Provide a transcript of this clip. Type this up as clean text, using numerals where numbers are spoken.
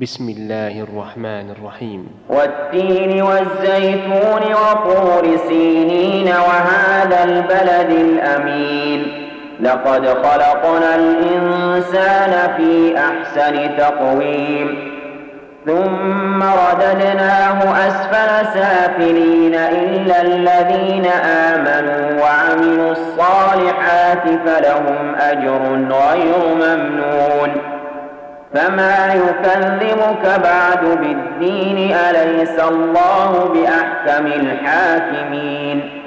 بسم الله الرحمن الرحيم. والتين والزيتون وطور سينين وهذا البلد الأمين لقد خلقنا الإنسان في أحسن تقويم ثم رددناه أسفل سافلين إلا الذين آمنوا وعملوا الصالحات فلهم أجر غير ممنون فما يكذبك بعد بالدين أليس الله بأحكم الحاكمين.